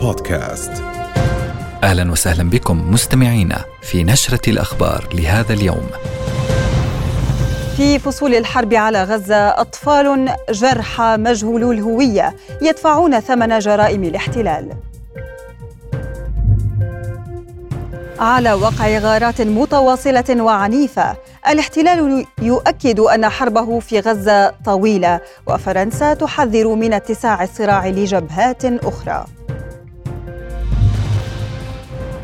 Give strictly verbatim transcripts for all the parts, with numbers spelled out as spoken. بودكاست. أهلا وسهلا بكم مستمعينا في نشرة الأخبار لهذا اليوم. في فصول الحرب على غزة أطفال جرحى مجهولو الهوية يدفعون ثمن جرائم الاحتلال. على وقع غارات متواصلة وعنيفة، الاحتلال يؤكد أن حربه في غزة طويلة، وفرنسا تحذر من اتساع الصراع لجبهات أخرى.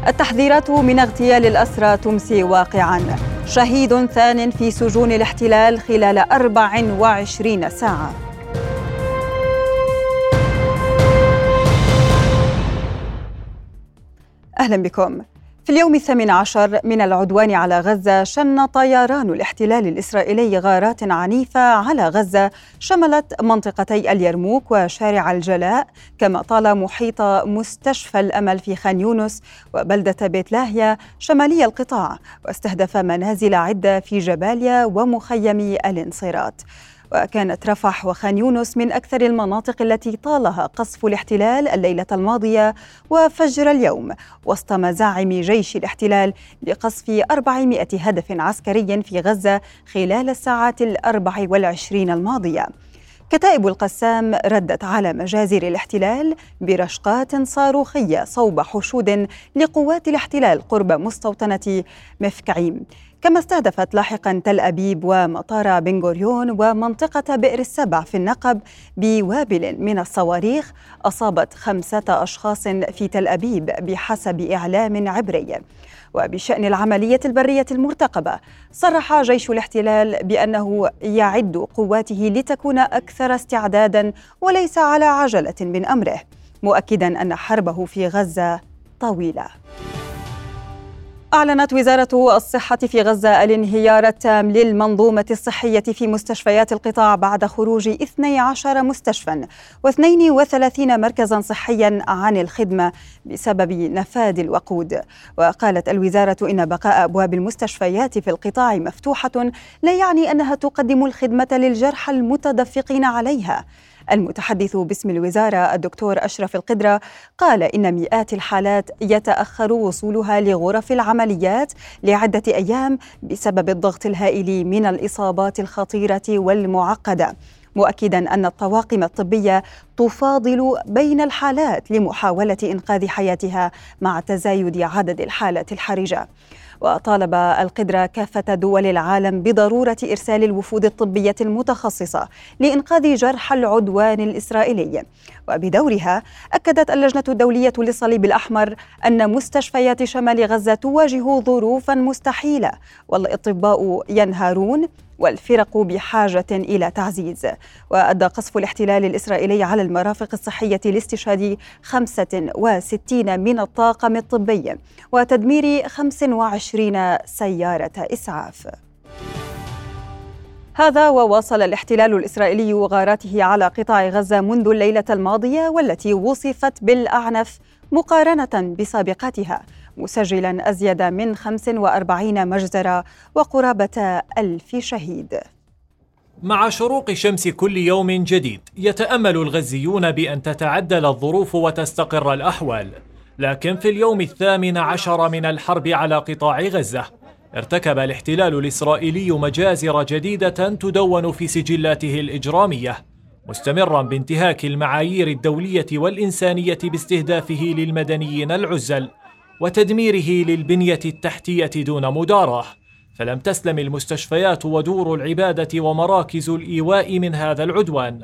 التحذيرات من اغتيال الأسرى تمسي واقعاً، شهيد ثان في سجون الاحتلال خلال أربع وعشرين ساعة. أهلاً بكم. في اليوم الثامن عشر من العدوان على غزة، شن طيران الاحتلال الإسرائيلي غارات عنيفة على غزة شملت منطقتي اليرموك وشارع الجلاء، كما طال محيط مستشفى الأمل في خان يونس وبلدة بيت لاهيا شمالي القطاع، واستهدف منازل عدة في جباليا ومخيم الانصيرات. وكانت رفح وخان يونس من أكثر المناطق التي طالها قصف الاحتلال الليلة الماضية وفجر اليوم، وسط مزاعم جيش الاحتلال لقصف أربعمائة هدف عسكري في غزة خلال الساعات الأربع والعشرين الماضية. كتائب القسام ردت على مجازر الاحتلال برشقات صاروخية صوب حشود لقوات الاحتلال قرب مستوطنة مفكعيم، كما استهدفت لاحقاً تل أبيب ومطار بن غوريون ومنطقة بئر السبع في النقب بوابل من الصواريخ أصابت خمسة أشخاص في تل أبيب بحسب إعلام عبري. وبشأن العملية البرية المرتقبة، صرح جيش الاحتلال بأنه يعد قواته لتكون أكثر استعداداً وليس على عجلة من أمره، مؤكداً أن حربه في غزة طويلة. أعلنت وزارة الصحة في غزة الانهيار التام للمنظومة الصحية في مستشفيات القطاع بعد خروج اثني عشر مستشفى واثنين وثلاثين مركزا صحيا عن الخدمة بسبب نفاذ الوقود. وقالت الوزارة إن بقاء أبواب المستشفيات في القطاع مفتوحة لا يعني أنها تقدم الخدمة للجرحى المتدفقين عليها. المتحدث باسم الوزارة الدكتور أشرف القدرة قال إن مئات الحالات يتأخر وصولها لغرف العمليات لعدة أيام بسبب الضغط الهائل من الإصابات الخطيرة والمعقدة، مؤكداً أن الطواقم الطبية تفاضل بين الحالات لمحاولة إنقاذ حياتها مع تزايد عدد الحالات الحرجة. وطالب القدرة كافة دول العالم بضرورة إرسال الوفود الطبية المتخصصة لإنقاذ جرحى العدوان الإسرائيلي. وبدورها أكدت اللجنة الدولية للصليب الأحمر أن مستشفيات شمال غزة تواجه ظروفا مستحيلة، والأطباء ينهارون والفرق بحاجة إلى تعزيز. وأدى قصف الاحتلال الإسرائيلي على المرافق الصحية لاستشهاد خمسة وستين من الطاقم الطبي وتدمير خمس وعشرين سيارة إسعاف. هذا وواصل الاحتلال الإسرائيلي غاراته على قطاع غزة منذ الليلة الماضية، والتي وصفت بالأعنف مقارنة بسابقاتها، مسجلاً أزيد من خمس وأربعين مجزرة وقرابة ألف شهيد. مع شروق شمس كل يوم جديد يتأمل الغزيون بأن تتعدل الظروف وتستقر الأحوال، لكن في اليوم الثامن عشر من الحرب على قطاع غزة ارتكب الاحتلال الإسرائيلي مجازر جديدة تدون في سجلاته الإجرامية، مستمراً بانتهاك المعايير الدولية والإنسانية باستهدافه للمدنيين العزل وتدميره للبنية التحتية دون مداراة. فلم تسلم المستشفيات ودور العبادة ومراكز الإيواء من هذا العدوان.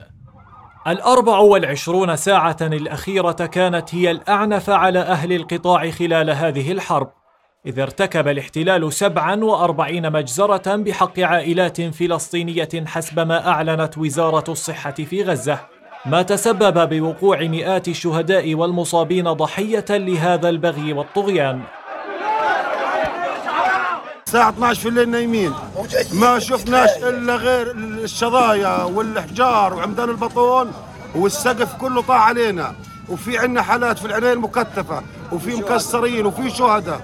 الأربع والعشرون ساعة الأخيرة كانت هي الأعنف على أهل القطاع خلال هذه الحرب، إذ ارتكب الاحتلال سبعا وأربعين مجزرة بحق عائلات فلسطينية حسب ما أعلنت وزارة الصحة في غزة، ما تسبب بوقوع مئات الشهداء والمصابين ضحية لهذا البغي والطغيان. الساعة اثني عشر في الليل نايمين، ما شفناش إلا غير الشظايا والحجار وعمدان البطون، والسقف كله طاع علينا، وفي عنا حالات في العناية المكثفة، وفي مكسرين، وفي شهداء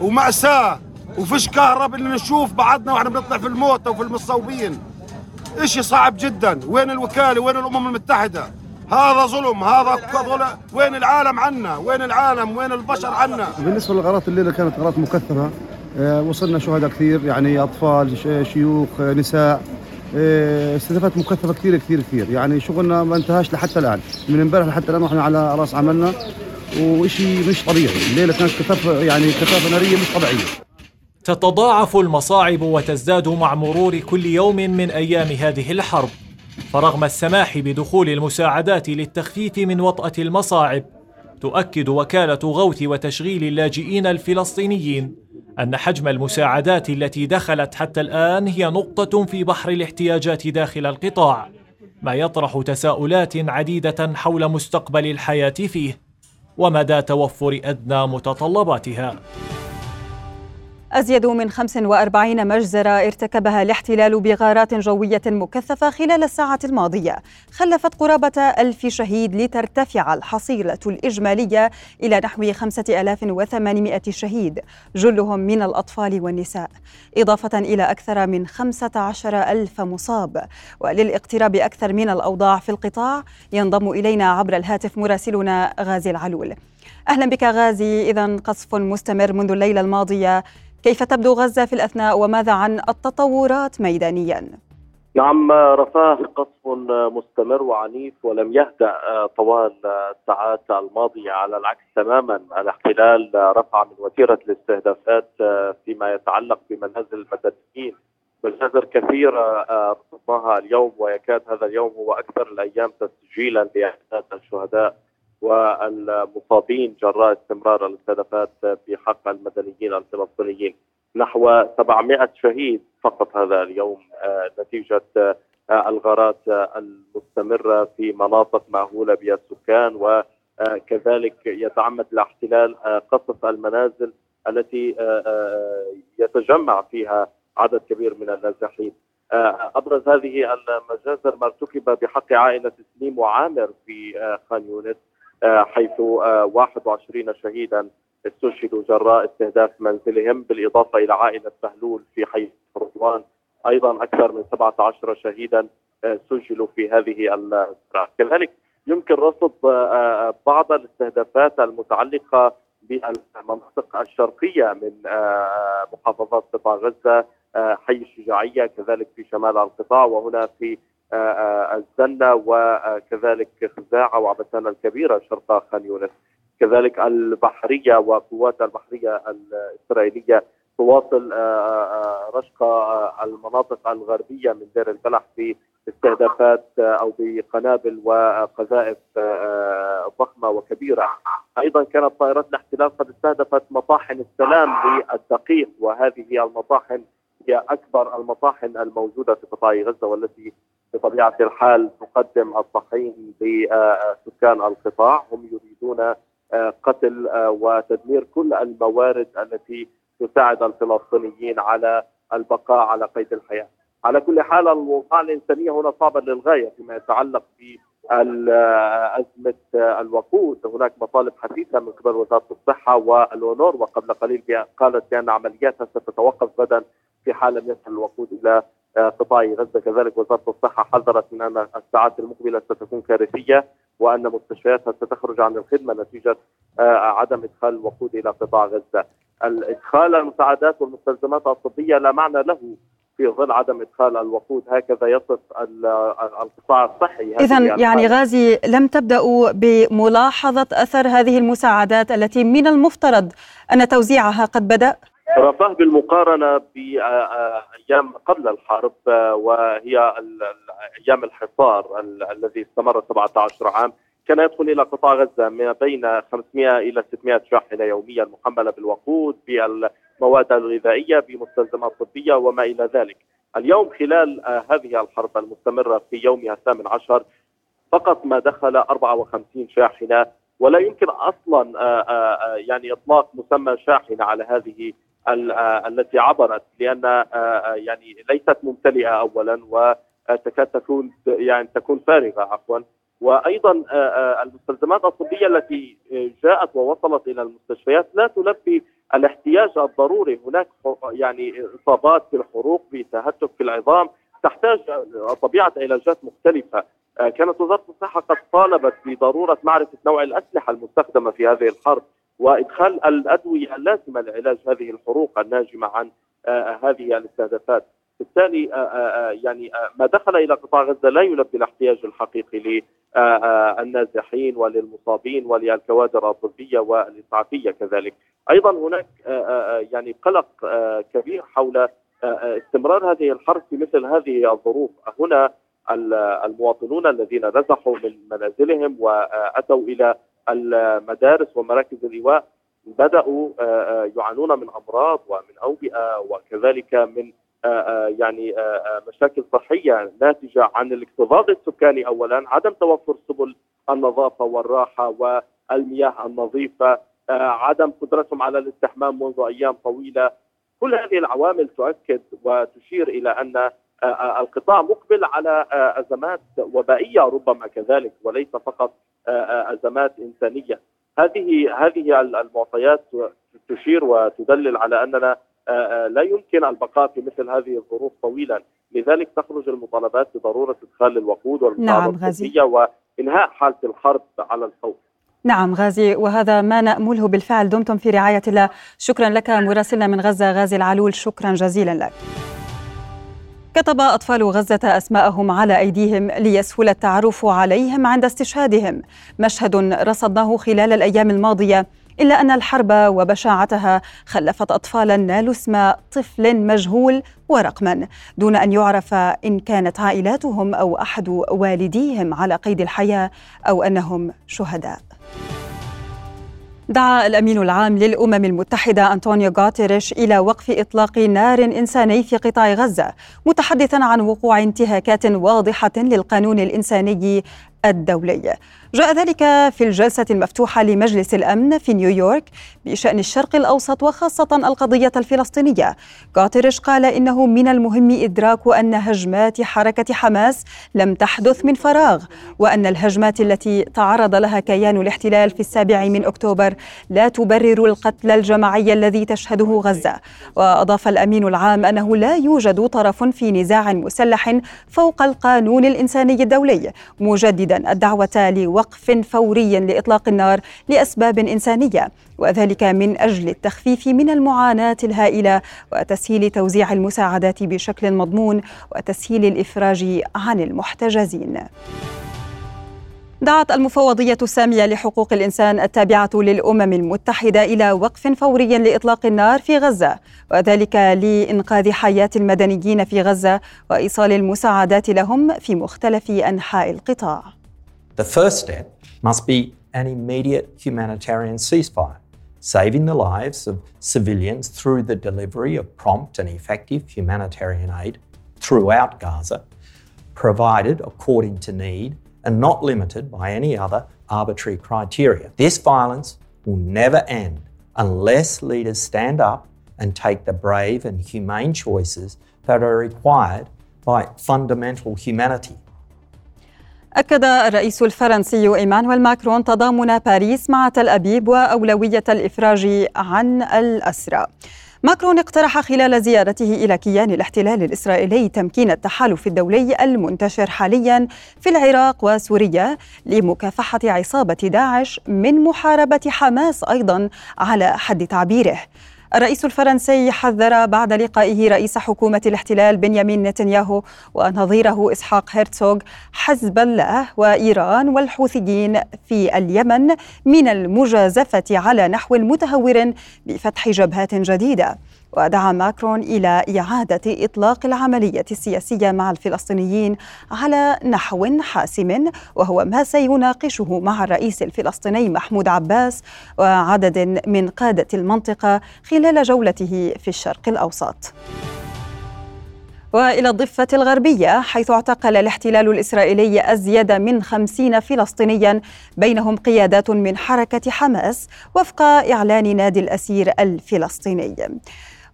ومأساة، وفيش كهرب اللي نشوف بعضنا وإحنا بنطلع في الموتى وفي المصابين. إشي صعب جدا. وين الوكالة؟ وين الأمم المتحدة؟ هذا ظلم، هذا ظلم. وين العالم عنا؟ وين العالم؟ وين البشر عنا؟ بالنسبة للغارات الليلة كانت غارات مكثفة، وصلنا شهداء كثير، يعني أطفال، شيوخ، نساء، استهدافات مكثفة كثير كثير كثير، يعني شغلنا ما انتهاش لحتى الآن، من امبارح لحتى الآن واحنا على رأس عملنا، وشيء مش طبيعي. الليلة كانت كثافة، يعني كثافة نارية مش طبيعية. تتضاعف المصاعب وتزداد مع مرور كل يوم من أيام هذه الحرب، فرغم السماح بدخول المساعدات للتخفيف من وطأة المصاعب، تؤكد وكالة غوث وتشغيل اللاجئين الفلسطينيين أن حجم المساعدات التي دخلت حتى الآن هي نقطة في بحر الاحتياجات داخل القطاع، ما يطرح تساؤلات عديدة حول مستقبل الحياة فيه ومدى توفر أدنى متطلباتها. أزيد من خمس وأربعين مجزرة ارتكبها الاحتلال بغارات جوية مكثفة خلال الساعة الماضية خلفت قرابة ألف شهيد، لترتفع الحصيلة الإجمالية إلى نحو خمسة آلاف وثمانمائة شهيد، جلهم من الأطفال والنساء، إضافة إلى أكثر من خمسة عشر ألف مصاب. وللاقتراب أكثر من الأوضاع في القطاع ينضم إلينا عبر الهاتف مراسلنا غازي العلول. أهلا بك غازي. إذن قصف مستمر منذ الليلة الماضية، كيف تبدو غزة في الأثناء وماذا عن التطورات ميدانيا؟ نعم رفاه، قصف مستمر وعنيف ولم يهدأ طوال الساعات الماضية، على العكس تماما. الاحتلال رفع من وتيرة الاستهدافات فيما يتعلق بمنازل المدنيين، مجازر كثيرة رصدناها اليوم، ويكاد هذا اليوم هو أكثر الأيام تسجيلا لأعداد الشهداء والمصابين جراء استمرار الاستهدافات في حق المدنيين الفلسطينيين، نحو سبعمائة شهيد فقط هذا اليوم نتيجة الغارات المستمرة في مناطق مأهولة بالسكان. وكذلك يتعمد الاحتلال قصف المنازل التي يتجمع فيها عدد كبير من النازحين. أبرز هذه المجازر ما ارتكب بحق عائلة تسليم وعامر في خان يونس، حيث واحد وعشرين شهيدا استشهدوا جراء استهداف منزلهم، بالإضافة إلى عائلة مهلول في حي رضوان أيضا أكثر من سبعة عشر شهيدا سجلوا في هذه الأسرع. كذلك يمكن رصد بعض الاستهدافات المتعلقة بالمناطق الشرقية من محافظات قطاع غزة، حي الشجاعية كذلك في شمال القطاع، وهنا في الزنة وكذلك خزاعة وعبسان الكبيرة شرق خان يونس. كذلك البحرية وقوات البحرية الإسرائيلية تواصل رشق المناطق الغربية من دير البلح باستهدافات أو بقنابل وقذائف ضخمة وكبيرة. أيضا كانت طائرات الاحتلال قد استهدفت مطاحن السلام بالدقيق، وهذه المطاحن هي أكبر المطاحن الموجودة في قطاع غزة، والتي بطبيعة الحال تقدم الطحين لسكان القطاع. هم يريدون قتل وتدمير كل الموارد التي تساعد الفلسطينيين على البقاء على قيد الحياة. على كل حال الوضع الإنسانية هنا صعبة للغاية فيما يتعلق بأزمة الوقود. هناك مطالب حثيثة من قبل وزارة الصحة والأونور، وقبل قليل قالت بأن عملياتها ستتوقف غدا في حال لم يصل الوقود إلى قطاع غزة. كذلك وزارة الصحة حذرت من أن الساعات المقبلة ستكون كارثية، وأن مستشفياتها ستخرج عن الخدمة نتيجة عدم إدخال الوقود إلى قطاع غزة. الإدخال المساعدات والمستلزمات الطبية لا معنى له في ظل عدم إدخال الوقود، هكذا يصف القطاع الصحي. إذن يعني غازي لم تبدأوا بملاحظة أثر هذه المساعدات التي من المفترض أن توزيعها قد بدأ؟ رفاه بالمقارنة بأيام قبل الحرب، وهي أيام الحصار الذي استمر سبعة عشر عام، كان يدخل إلى قطاع غزة ما بين خمسمائة إلى ستمائة شاحنة يوميا محملة بالوقود، بالمواد الغذائية، بمستلزمات طبية وما إلى ذلك. اليوم خلال هذه الحرب المستمرة في يومها الثامن عشر فقط ما دخل أربعة وخمسين شاحنة، ولا يمكن أصلا يعني إطلاق مسمى شاحنة على هذه التي عبرت، لأن يعني ليست ممتلئة أولا، وتكاد تكون يعني تكون فارغة عفوا. وأيضا المستلزمات الطبية التي جاءت ووصلت إلى المستشفيات لا تلبي الاحتياج الضروري. هناك يعني إصابات في الحروق، في تهتك في العظام، تحتاج طبيعة علاجات مختلفة. كانت وزارة الصحة قد طالبت بضرورة معرفة نوع الأسلحة المستخدمة في هذه الحرب وإدخال الأدوية اللازمة لعلاج هذه الحروق الناجمة عن هذه الاستهدافات. بالتالي يعني ما دخل إلى قطاع غزة لا يلبي الاحتياج الحقيقي للنازحين وللمصابين وللكوادر الطبية والإسعافية. كذلك أيضا هناك يعني قلق كبير حول استمرار هذه الحرب في مثل هذه الظروف. هنا المواطنون الذين نزحوا من منازلهم وأتوا إلى المدارس ومراكز الإيواء بدأوا يعانون من أمراض ومن أوبئة وكذلك من يعني مشاكل صحية ناتجة عن الاكتظاظ السكاني أولا، عدم توفر سبل النظافة والراحة والمياه النظيفة، عدم قدرتهم على الاستحمام منذ أيام طويلة. كل هذه العوامل تؤكد وتشير إلى أن القطاع مقبل على أزمات وبائية ربما كذلك وليس فقط أزمات إنسانية. هذه هذه المعطيات تشير وتدلل على أننا لا يمكن البقاء في مثل هذه الظروف طويلا، لذلك تخرج المطالبات بضرورة إدخال الوقود والمساعدات الطبية وإنهاء حالة الحرب على الفور. نعم غازي، وهذا ما نأمله بالفعل. دمتم في رعاية الله. شكرا لك مراسلنا من غزة غازي العلول، شكرا جزيلا لك. كتب أطفال غزة أسماءهم على أيديهم ليسهل التعرف عليهم عند استشهادهم، مشهد رصدناه خلال الأيام الماضية، إلا أن الحرب وبشاعتها خلفت أطفالا نالوا اسم طفل مجهول ورقما دون أن يعرف إن كانت عائلاتهم أو أحد والديهم على قيد الحياة أو أنهم شهداء. دعا الأمين العام للأمم المتحدة أنطونيو غوتيريش إلى وقف إطلاق نار إنساني في قطاع غزة، متحدثا عن وقوع انتهاكات واضحة للقانون الإنساني الدولي. جاء ذلك في الجلسة المفتوحة لمجلس الأمن في نيويورك بشأن الشرق الأوسط وخاصة القضية الفلسطينية. غوتيريش قال إنه من المهم إدراك أن هجمات حركة حماس لم تحدث من فراغ، وأن الهجمات التي تعرض لها كيان الاحتلال في السابع من أكتوبر لا تبرر القتل الجماعي الذي تشهده غزة. وأضاف الأمين العام أنه لا يوجد طرف في نزاع مسلح فوق القانون الإنساني الدولي، مجددا الدعوة لوقف فوري لإطلاق النار لأسباب إنسانية، وذلك من أجل التخفيف من المعاناة الهائلة وتسهيل توزيع المساعدات بشكل مضمون وتسهيل الإفراج عن المحتجزين. دعت المفوضية السامية لحقوق الإنسان التابعة للأمم المتحدة إلى وقف فوري لإطلاق النار في غزة، وذلك لإنقاذ حياة المدنيين في غزة وإيصال المساعدات لهم في مختلف أنحاء القطاع. The first step must be an immediate humanitarian ceasefire, saving the lives of civilians through the delivery of prompt and effective humanitarian aid throughout Gaza, provided according to need and not limited by any other arbitrary criteria. This violence will never end unless leaders stand up and take the brave and humane choices that are required by fundamental humanity. أكد الرئيس الفرنسي إيمانويل ماكرون تضامن باريس مع تل أبيب وأولوية الإفراج عن الأسرى. ماكرون اقترح خلال زيارته إلى كيان الاحتلال الإسرائيلي تمكين التحالف الدولي المنتشر حاليا في العراق وسوريا لمكافحة عصابة داعش من محاربة حماس أيضا على حد تعبيره. الرئيس الفرنسي حذر بعد لقائه رئيس حكومة الاحتلال بنيامين نتنياهو ونظيره إسحاق هيرتسوغ حزب الله وإيران والحوثيين في اليمن من المجازفة على نحو متهور بفتح جبهات جديدة. ودعا ماكرون إلى إعادة إطلاق العملية السياسية مع الفلسطينيين على نحو حاسم، وهو ما سيناقشه مع الرئيس الفلسطيني محمود عباس وعدد من قادة المنطقة خلال جولته في الشرق الأوسط. وإلى الضفة الغربية، حيث اعتقل الاحتلال الإسرائيلي أزيد من خمسين فلسطينيا بينهم قيادات من حركة حماس وفق إعلان نادي الأسير الفلسطيني.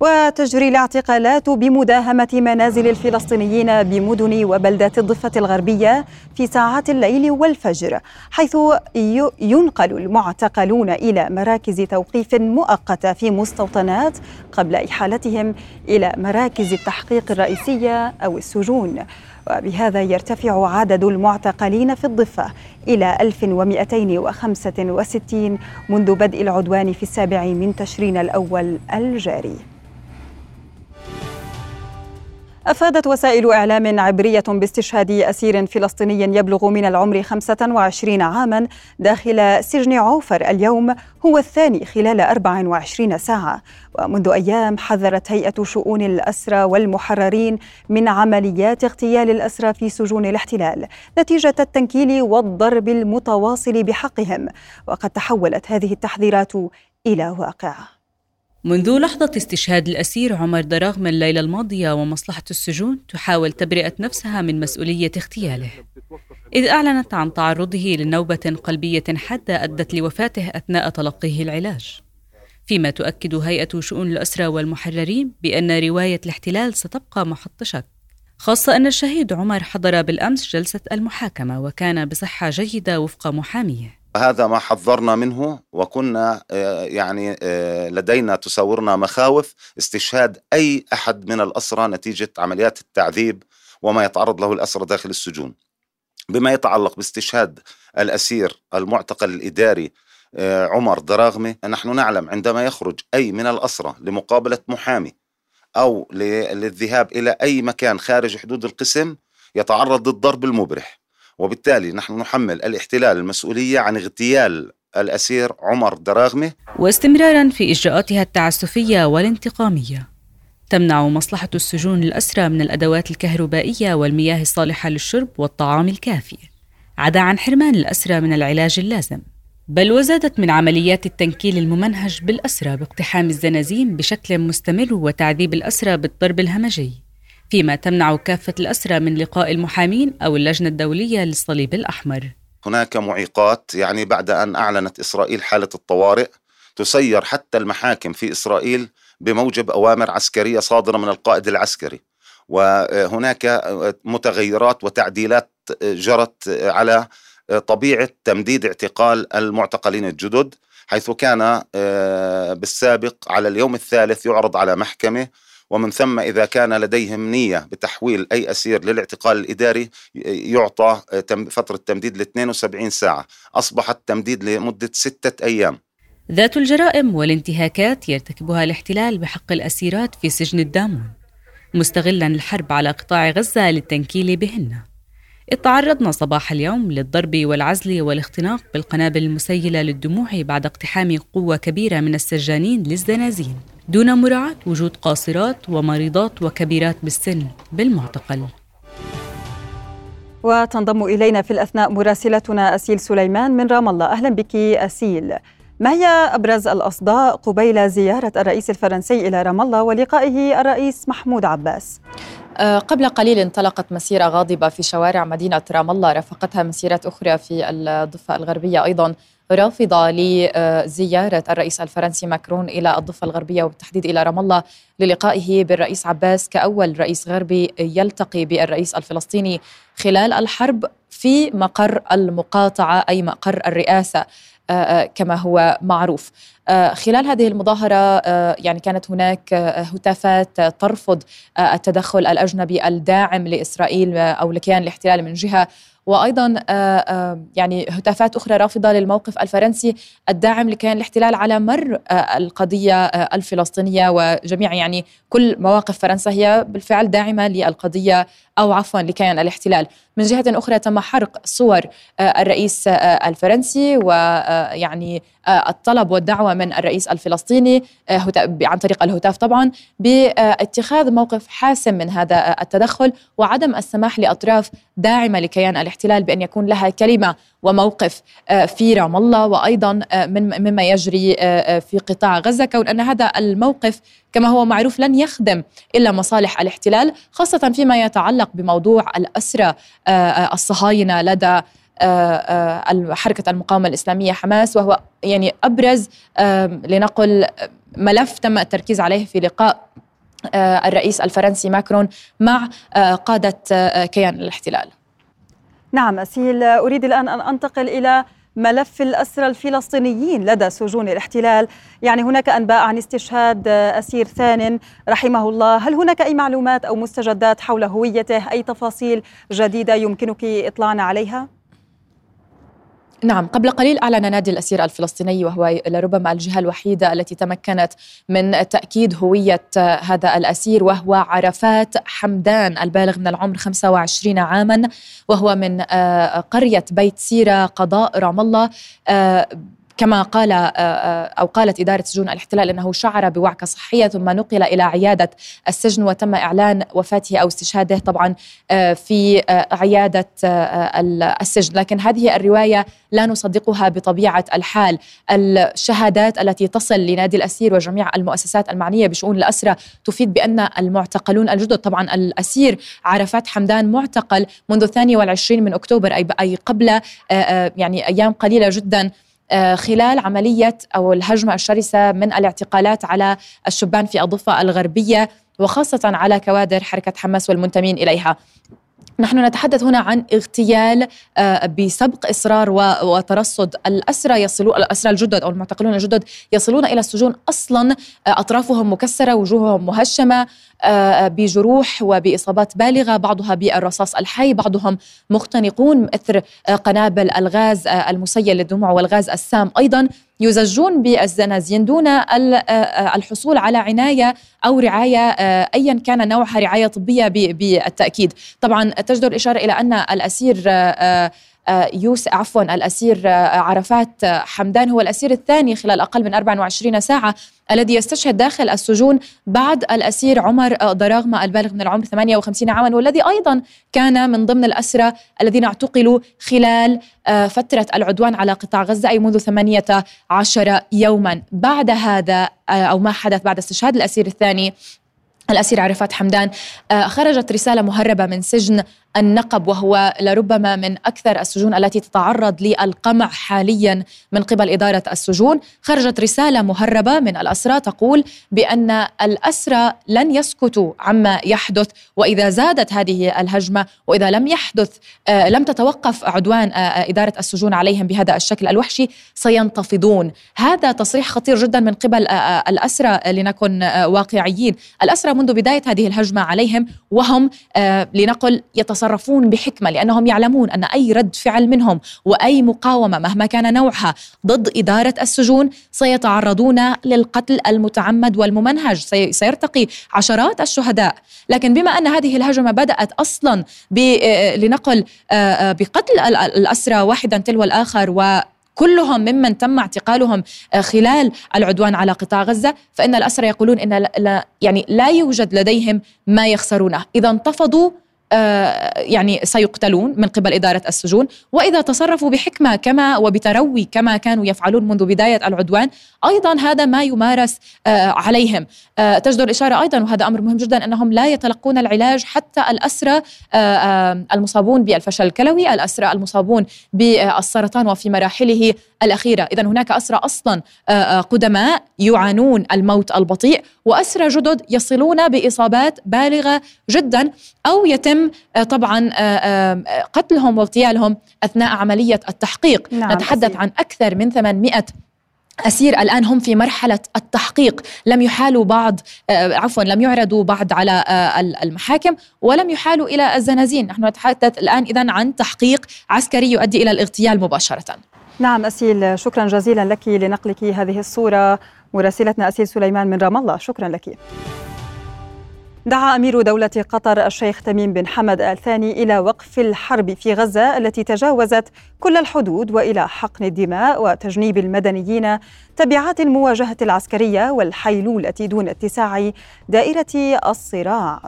وتجري الاعتقالات بمداهمة منازل الفلسطينيين بمدن وبلدات الضفة الغربية في ساعات الليل والفجر، حيث ينقل المعتقلون إلى مراكز توقيف مؤقتة في مستوطنات قبل إحالتهم إلى مراكز التحقيق الرئيسية أو السجون. وبهذا يرتفع عدد المعتقلين في الضفة إلى ألف ومئتين وخمسة وستين منذ بدء العدوان في السابع من تشرين الأول الجاري. أفادت وسائل إعلام عبرية باستشهاد أسير فلسطيني يبلغ من العمر خمسة وعشرين عاما داخل سجن عوفر اليوم، هو الثاني خلال أربع وعشرين ساعة. ومنذ أيام حذرت هيئة شؤون الأسرى والمحررين من عمليات اغتيال الأسرى في سجون الاحتلال نتيجة التنكيل والضرب المتواصل بحقهم، وقد تحولت هذه التحذيرات إلى واقع. منذ لحظة استشهاد الأسير عمر دراغم الليلة الماضية، ومصلحة السجون تحاول تبرئة نفسها من مسؤولية اغتياله، إذ أعلنت عن تعرضه لنوبة قلبية حادة أدت لوفاته أثناء تلقيه العلاج، فيما تؤكد هيئة شؤون الأسرى والمحررين بأن رواية الاحتلال ستبقى محط شك، خاصة أن الشهيد عمر حضر بالأمس جلسة المحاكمة وكان بصحة جيدة وفق محاميه. هذا ما حذرنا منه، وكنا يعني لدينا تساورنا مخاوف استشهاد أي أحد من الأسرى نتيجة عمليات التعذيب وما يتعرض له الأسرى داخل السجون. بما يتعلق باستشهاد الأسير المعتقل الإداري عمر دراغمة، نحن نعلم عندما يخرج أي من الأسرى لمقابلة محامي أو للذهاب إلى أي مكان خارج حدود القسم يتعرض للضرب المبرح، وبالتالي نحن نحمل الاحتلال المسؤولية عن اغتيال الأسير عمر دراغمة. واستمراراً في إجراءاتها التعسفية والانتقامية، تمنع مصلحة السجون الأسرى من الأدوات الكهربائية والمياه الصالحة للشرب والطعام الكافي، عدا عن حرمان الأسرى من العلاج اللازم. بل وزادت من عمليات التنكيل الممنهج بالأسرى باقتحام الزنازين بشكل مستمر وتعذيب الأسرى بالضرب الهمجي، فيما تمنع كافة الأسرى من لقاء المحامين أو اللجنة الدولية للصليب الأحمر. هناك معيقات، يعني بعد أن أعلنت إسرائيل حالة الطوارئ تسير حتى المحاكم في إسرائيل بموجب أوامر عسكرية صادرة من القائد العسكري، وهناك متغيرات وتعديلات جرت على طبيعة تمديد اعتقال المعتقلين الجدد، حيث كان بالسابق على اليوم الثالث يعرض على محكمة، ومن ثم إذا كان لديهم نية بتحويل أي أسير للاعتقال الإداري يعطى فترة تمديد ل اثنتين وسبعين ساعة، أصبح التمديد لمدة ستة أيام. ذات الجرائم والانتهاكات يرتكبها الاحتلال بحق الأسيرات في سجن الدامون، مستغلا الحرب على قطاع غزة للتنكيل بهن. تعرضنا صباح اليوم للضرب والعزل والاختناق بالقنابل المسيلة للدموع بعد اقتحام قوة كبيرة من السجانين للزنازين، دون مراعاة وجود قاصرات ومريضات وكبيرات بالسن بالمعتقل. وتنضم إلينا في الأثناء مراسلتنا أسيل سليمان من رام الله. أهلا بك أسيل. ما هي أبرز الأصداء قبيل زيارة الرئيس الفرنسي إلى رام الله ولقائه الرئيس محمود عباس؟ قبل قليل انطلقت مسيرة غاضبة في شوارع مدينة رام الله، رافقتها مسيرات أخرى في الضفة الغربية أيضاً رافضة لزيارة الرئيس الفرنسي ماكرون إلى الضفة الغربية وبالتحديد إلى رام الله للقائه بالرئيس عباس كأول رئيس غربي يلتقي بالرئيس الفلسطيني خلال الحرب في مقر المقاطعة أي مقر الرئاسة كما هو معروف. خلال هذه المظاهرة يعني كانت هناك هتافات ترفض التدخل الأجنبي الداعم لإسرائيل أو لكيان الاحتلال من جهة، وأيضا يعني هتافات أخرى رافضة للموقف الفرنسي الداعم لكيان الاحتلال على مر القضية الفلسطينية وجميع يعني كل مواقف فرنسا هي بالفعل داعمة للقضية أو عفوا لكيان الاحتلال. من جهة أخرى تم حرق صور الرئيس الفرنسي ويعني الطلب والدعوة من الرئيس الفلسطيني عن طريق الهتاف طبعا باتخاذ موقف حاسم من هذا التدخل وعدم السماح لأطراف داعمة لكيان الاحتلال بأن يكون لها كلمة وموقف في رام الله وأيضا مما يجري في قطاع غزة، كون أن هذا الموقف كما هو معروف لن يخدم إلا مصالح الاحتلال، خاصة فيما يتعلق بموضوع الأسرى الصهاينة لدى حركة المقاومة الإسلامية حماس، وهو يعني أبرز لنقل ملف تم التركيز عليه في لقاء الرئيس الفرنسي ماكرون مع قادة كيان الاحتلال. نعم أسيل، أريد الآن أن أنتقل إلى ملف الأسرى الفلسطينيين لدى سجون الاحتلال؟ يعني هناك أنباء عن استشهاد أسير ثان رحمه الله، هل هناك أي معلومات أو مستجدات حول هويته؟ أي تفاصيل جديدة يمكنك إطلاعنا عليها؟ نعم، قبل قليل أعلن نادي الأسير الفلسطيني، وهو لربما الجهة الوحيدة التي تمكنت من تأكيد هوية هذا الأسير، وهو عرفات حمدان البالغ من العمر خمسة وعشرين عاما، وهو من قرية بيت سيرة قضاء رام الله. كما قال أو قالت إدارة سجون الاحتلال أنه شعر بوعكة صحية ثم نقل إلى عيادة السجن، وتم إعلان وفاته أو استشهاده طبعا في عيادة السجن، لكن هذه الرواية لا نصدقها بطبيعة الحال. الشهادات التي تصل لنادي الأسير وجميع المؤسسات المعنية بشؤون الأسرى تفيد بأن المعتقلون الجدد، طبعا الأسير عرفات حمدان معتقل منذ الثاني والعشرين من أكتوبر، أي قبل يعني أيام قليلة جداً، خلال عملية أو الهجمة الشرسة من الاعتقالات على الشبان في الضفة الغربية، وخاصة على كوادر حركة حماس والمنتمين إليها. نحن نتحدث هنا عن اغتيال بسبق إصرار وترصد. الأسرى يصلون الأسرى الجدد أو المعتقلون الجدد يصلون إلى السجون أصلا أطرافهم مكسرة، وجوههم مهشمة بجروح وبإصابات بالغة، بعضها بالرصاص الحي، بعضهم مختنقون مثل قنابل الغاز المسيل للدموع والغاز السام. أيضا يزجون بالزنازين دون الحصول على عناية أو رعاية أيا كان نوعها، رعاية طبية بالتأكيد. طبعا تجدر الإشارة إلى أن الأسير يوس عفوا الأسير عرفات حمدان هو الأسير الثاني خلال أقل من أربع وعشرين ساعة الذي يستشهد داخل السجون، بعد الأسير عمر دراغم البالغ من العمر ثمانية وخمسين عاما، والذي أيضا كان من ضمن الأسرى الذين اعتقلوا خلال فترة العدوان على قطاع غزة، أي منذ ثمانية عشر يوما. بعد هذا أو ما حدث بعد استشهاد الأسير الثاني الأسير عرفات حمدان، خرجت رسالة مهربة من سجن النقب، وهو لربما من أكثر السجون التي تتعرض للقمع حاليا من قبل إدارة السجون. خرجت رسالة مهربة من الأسرى تقول بأن الأسرى لن يسكتوا عما يحدث، وإذا زادت هذه الهجمة وإذا لم يحدث لم تتوقف عدوان إدارة السجون عليهم بهذا الشكل الوحشي سينتفضون. هذا تصريح خطير جدا من قبل الأسرى، لنكن واقعيين. الأسرى منذ بداية هذه الهجمة عليهم وهم لنقل يتصرفون يتصرفون بحكمة، لأنهم يعلمون أن أي رد فعل منهم وأي مقاومة مهما كان نوعها ضد إدارة السجون سيتعرضون للقتل المتعمد والممنهج، سيرتقي عشرات الشهداء. لكن بما أن هذه الهجمة بدأت أصلا لنقل بقتل الأسرى واحدا تلو الآخر و كلهم ممن تم اعتقالهم خلال العدوان على قطاع غزة، فإن الأسرى يقولون إن لا, يعني لا يوجد لديهم ما يخسرونه. إذا انتفضوا يعني سيقتلون من قبل إدارة السجون، وإذا تصرفوا بحكمة كما وبتروي كما كانوا يفعلون منذ بداية العدوان أيضا هذا ما يمارس عليهم. تجدر إشارة أيضا، وهذا أمر مهم جدا، أنهم لا يتلقون العلاج، حتى الأسرى المصابون بالفشل الكلوي، الأسرى المصابون بالسرطان وفي مراحله الأخيرة. إذن هناك أسرى أصلا قدماء يعانون الموت البطيء، وأسرى جدد يصلون بإصابات بالغة جدا، أو يتم طبعا قتلهم واغتيالهم أثناء عملية التحقيق. نعم، نتحدث عن أكثر من ثمانمائة أسير الآن هم في مرحلة التحقيق، لم يحالوا بعض عفوا لم يعرضوا بعض على المحاكم ولم يحالوا إلى الزنازين. نحن نتحدث الآن إذن عن تحقيق عسكري يؤدي إلى الاغتيال مباشرة. نعم أسيل، شكرا جزيلا لك لنقلك هذه الصورة، مراسلتنا أسيل سليمان من رام الله، شكرا لك. دعا أمير دولة قطر الشيخ تميم بن حمد آل ثاني إلى وقف الحرب في غزة التي تجاوزت كل الحدود، وإلى حقن الدماء وتجنيب المدنيين تبعات المواجهة العسكرية والحيلولة دون اتساع دائرة الصراع.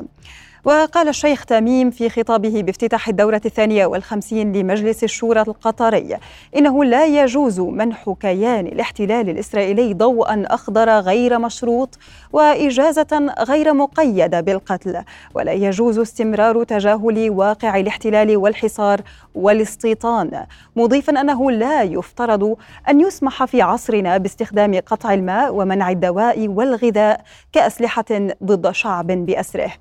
وقال الشيخ تميم في خطابه بافتتاح الدورة الثانية والخمسين لمجلس الشورى القطري إنه لا يجوز منح كيان الاحتلال الإسرائيلي ضوءا أخضر غير مشروط وإجازة غير مقيدة بالقتل، ولا يجوز استمرار تجاهل واقع الاحتلال والحصار والاستيطان، مضيفا أنه لا يفترض أن يسمح في عصرنا باستخدام قطع الماء ومنع الدواء والغذاء كأسلحة ضد شعب بأسره.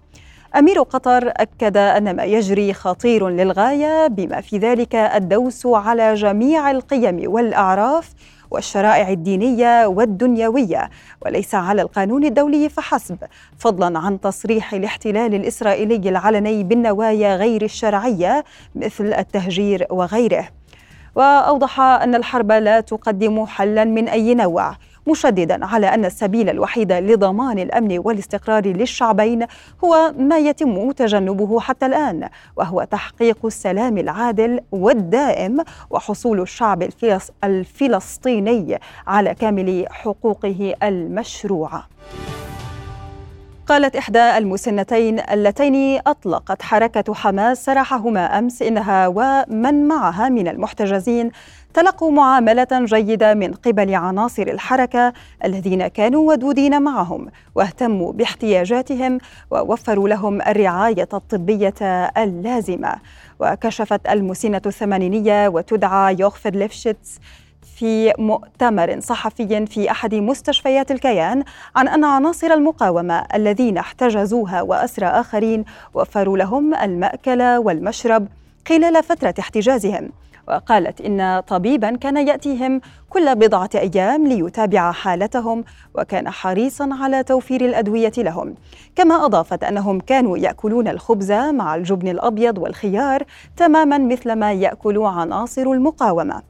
أمير قطر أكد أن ما يجري خطير للغاية، بما في ذلك الدوس على جميع القيم والأعراف والشرائع الدينية والدنيوية، وليس على القانون الدولي فحسب، فضلا عن تصريح الاحتلال الإسرائيلي العلني بالنوايا غير الشرعية مثل التهجير وغيره. وأوضح أن الحرب لا تقدم حلا من أي نوع، مشددا على أن السبيل الوحيد لضمان الأمن والاستقرار للشعبين هو ما يتم تجنبه حتى الآن، وهو تحقيق السلام العادل والدائم وحصول الشعب الفلسطيني على كامل حقوقه المشروعة. قالت إحدى المسنتين اللتين أطلقت حركة حماس سراحهما أمس إنها ومن معها من المحتجزين تلقوا معاملة جيدة من قبل عناصر الحركة الذين كانوا ودودين معهم، واهتموا باحتياجاتهم ووفروا لهم الرعاية الطبية اللازمة. وكشفت المسنة الثمانينية وتدعى يوغفر ليفشتز في مؤتمر صحفي في أحد مستشفيات الكيان عن أن عناصر المقاومة الذين احتجزوها وأسرى آخرين وفروا لهم المأكل والمشرب خلال فترة احتجازهم. وقالت إن طبيباً كان يأتيهم كل بضعة أيام ليتابع حالتهم، وكان حريصاً على توفير الأدوية لهم. كما أضافت أنهم كانوا يأكلون الخبز مع الجبن الأبيض والخيار تماماً مثلما يأكل عناصر المقاومة.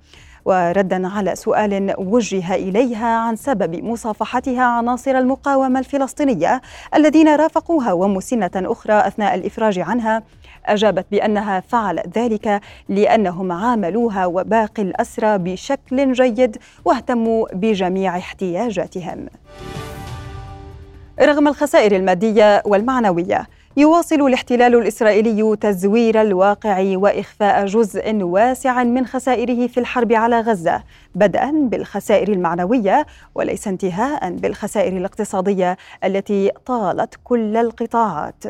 ورداً على سؤال وجه إليها عن سبب مصافحتها عناصر المقاومة الفلسطينية الذين رافقوها ومسنة أخرى أثناء الإفراج عنها، أجابت بأنها فعلت ذلك لأنهم عاملوها وباقي الأسرى بشكل جيد واهتموا بجميع احتياجاتهم. رغم الخسائر المادية والمعنوية، يواصل الاحتلال الإسرائيلي تزوير الواقع وإخفاء جزء واسع من خسائره في الحرب على غزة، بدءا بالخسائر المعنوية وليس انتهاء بالخسائر الاقتصادية التي طالت كل القطاعات.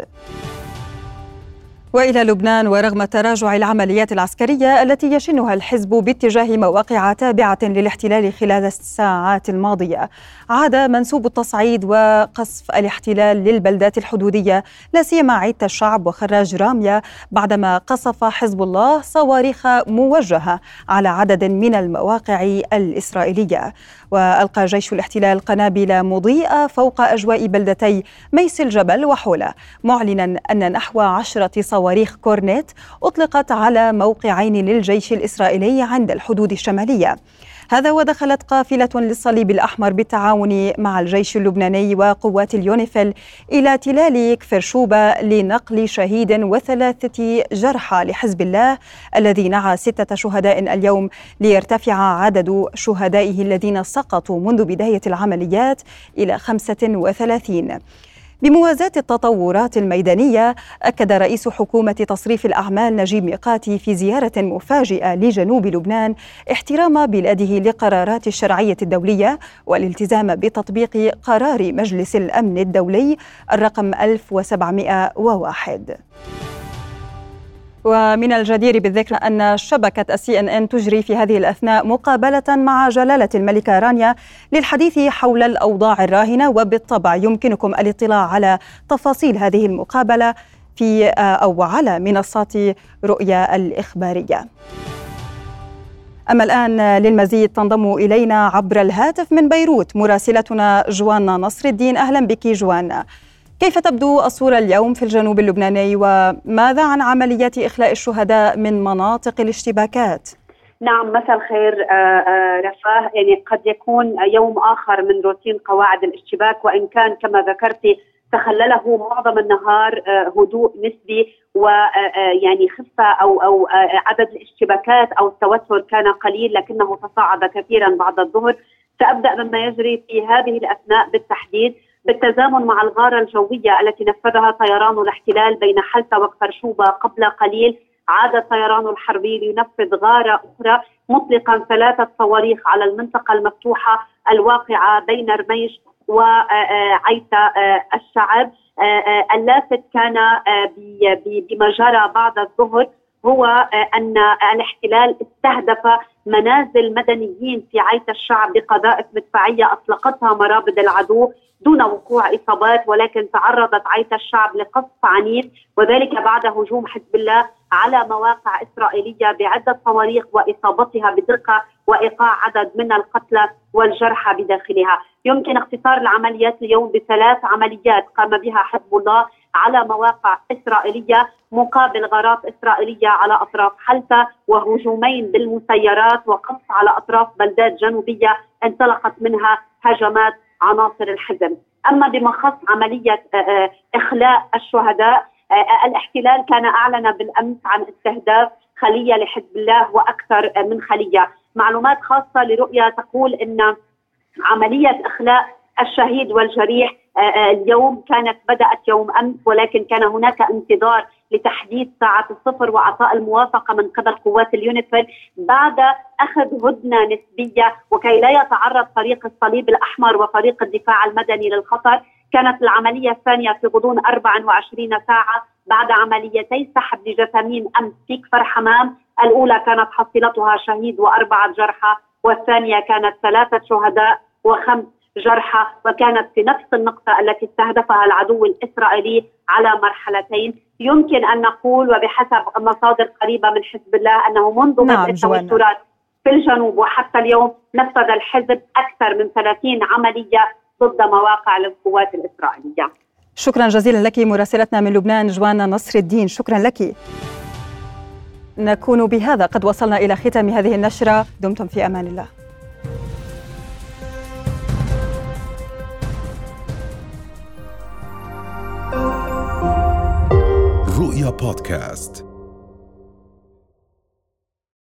وإلى لبنان، ورغم تراجع العمليات العسكرية التي يشنها الحزب باتجاه مواقع تابعة للاحتلال خلال الساعات الماضية، عاد منسوب التصعيد وقصف الاحتلال للبلدات الحدودية، لا سيما عدة الشعب وخراج راميا، بعدما قصف حزب الله صواريخ موجهة على عدد من المواقع الإسرائيلية. وألقى جيش الاحتلال قنابل مضيئة فوق أجواء بلدتي ميس الجبل وحولة، معلنا أن نحو عشرة صواريخ كورنيت أطلقت على موقعين للجيش الإسرائيلي عند الحدود الشمالية. هذا ودخلت قافلة للصليب الأحمر بالتعاون مع الجيش اللبناني وقوات اليونيفيل إلى تلال كفرشوبة لنقل شهيد وثلاثة جرحى لحزب الله الذي نعى ستة شهداء اليوم، ليرتفع عدد شهدائه الذين سقطوا منذ بداية العمليات إلى خمسة وثلاثين. بموازاة التطورات الميدانية، أكد رئيس حكومة تصريف الأعمال نجيب ميقاتي في زيارة مفاجئة لجنوب لبنان احترام بلاده لقرارات الشرعية الدولية والالتزام بتطبيق قرار مجلس الأمن الدولي الرقم ألف وسبعمائة وواحد. ومن الجدير بالذكر أن شبكة السي إن إن تجري في هذه الأثناء مقابلة مع جلالة الملكة رانيا للحديث حول الأوضاع الراهنة، وبالطبع يمكنكم الاطلاع على تفاصيل هذه المقابلة في أو على منصات رؤيا الإخبارية. أما الآن للمزيد تنضم إلينا عبر الهاتف من بيروت مراسلتنا جوانا نصر الدين. أهلا بك جوانا. كيف تبدو الصورة اليوم في الجنوب اللبناني، وماذا عن عمليات إخلاء الشهداء من مناطق الاشتباكات؟ نعم، مساء الخير رفاه. يعني قد يكون يوم آخر من روتين قواعد الاشتباك، وإن كان كما ذكرتي تخلله معظم النهار هدوء نسبي، ويعني خفة أو أو عدد الاشتباكات أو التوتر كان قليل لكنه تصاعد كثيرا بعد الظهر. سأبدأ مما يجري في هذه الأثناء بالتحديد، بالتزامن مع الغارة الجوية التي نفذها طيران الاحتلال بين حلفة وقرشوبة قبل قليل. عاد الطيران الحربي لينفذ غارة أخرى مطلقا ثلاثة صواريخ على المنطقة المفتوحة الواقعة بين رميش وعيتا الشعب. اللافت كان بما جرى بعد الظهر هو أن الاحتلال استهدف منازل مدنيين في عيتا الشعب بقذائف مدفعية أطلقتها مرابد العدو، دون وقوع إصابات، ولكن تعرضت عيسى الشعب لقصف عنيف، وذلك بعد هجوم حزب الله على مواقع إسرائيلية بعدة صواريخ وإصابتها بدقة وإيقاع عدد من القتلى والجرحى بداخلها. يمكن اختصار العمليات اليوم بثلاث عمليات قام بها حزب الله على مواقع إسرائيلية مقابل غارات إسرائيلية على أطراف حلفة، وهجومين بالمسيرات، وقصف على أطراف بلدات جنوبية انطلقت منها هجمات عناصر الحزب. أما بمخص عملية إخلاء الشهداء، الاحتلال كان أعلن بالأمس عن استهداف خلية لحزب الله وأكثر من خلية. معلومات خاصة لرؤيا تقول أن عملية إخلاء الشهيد والجريح اليوم كانت بدأت يوم أمس، ولكن كان هناك انتظار لتحديد ساعة الصفر وعطاء الموافقة من قبل قوات اليونيفيل بعد أخذ هدنة نسبية، وكي لا يتعرض فريق الصليب الأحمر وفريق الدفاع المدني للخطر. كانت العملية الثانية في غضون أربع وعشرين ساعة بعد عمليتي سحب لجثامين أمس في كفر حمام، الأولى كانت حصيلتها شهيد وأربعة جرحى، والثانية كانت ثلاثة شهداء وخمس جرحى، وكانت في نفس النقطة التي استهدفها العدو الإسرائيلي على مرحلتين. يمكن أن نقول وبحسب مصادر قريبة من حزب الله أنه منذ بدء التوترات في الجنوب وحتى اليوم نفذ الحزب أكثر من ثلاثين عملية ضد مواقع للقوات الإسرائيلية. شكرا جزيلا لك مراسلتنا من لبنان جوانا نصر الدين، شكرا لك. نكون بهذا قد وصلنا إلى ختام هذه النشرة، دمتم في أمان الله. رؤيا بودكاست.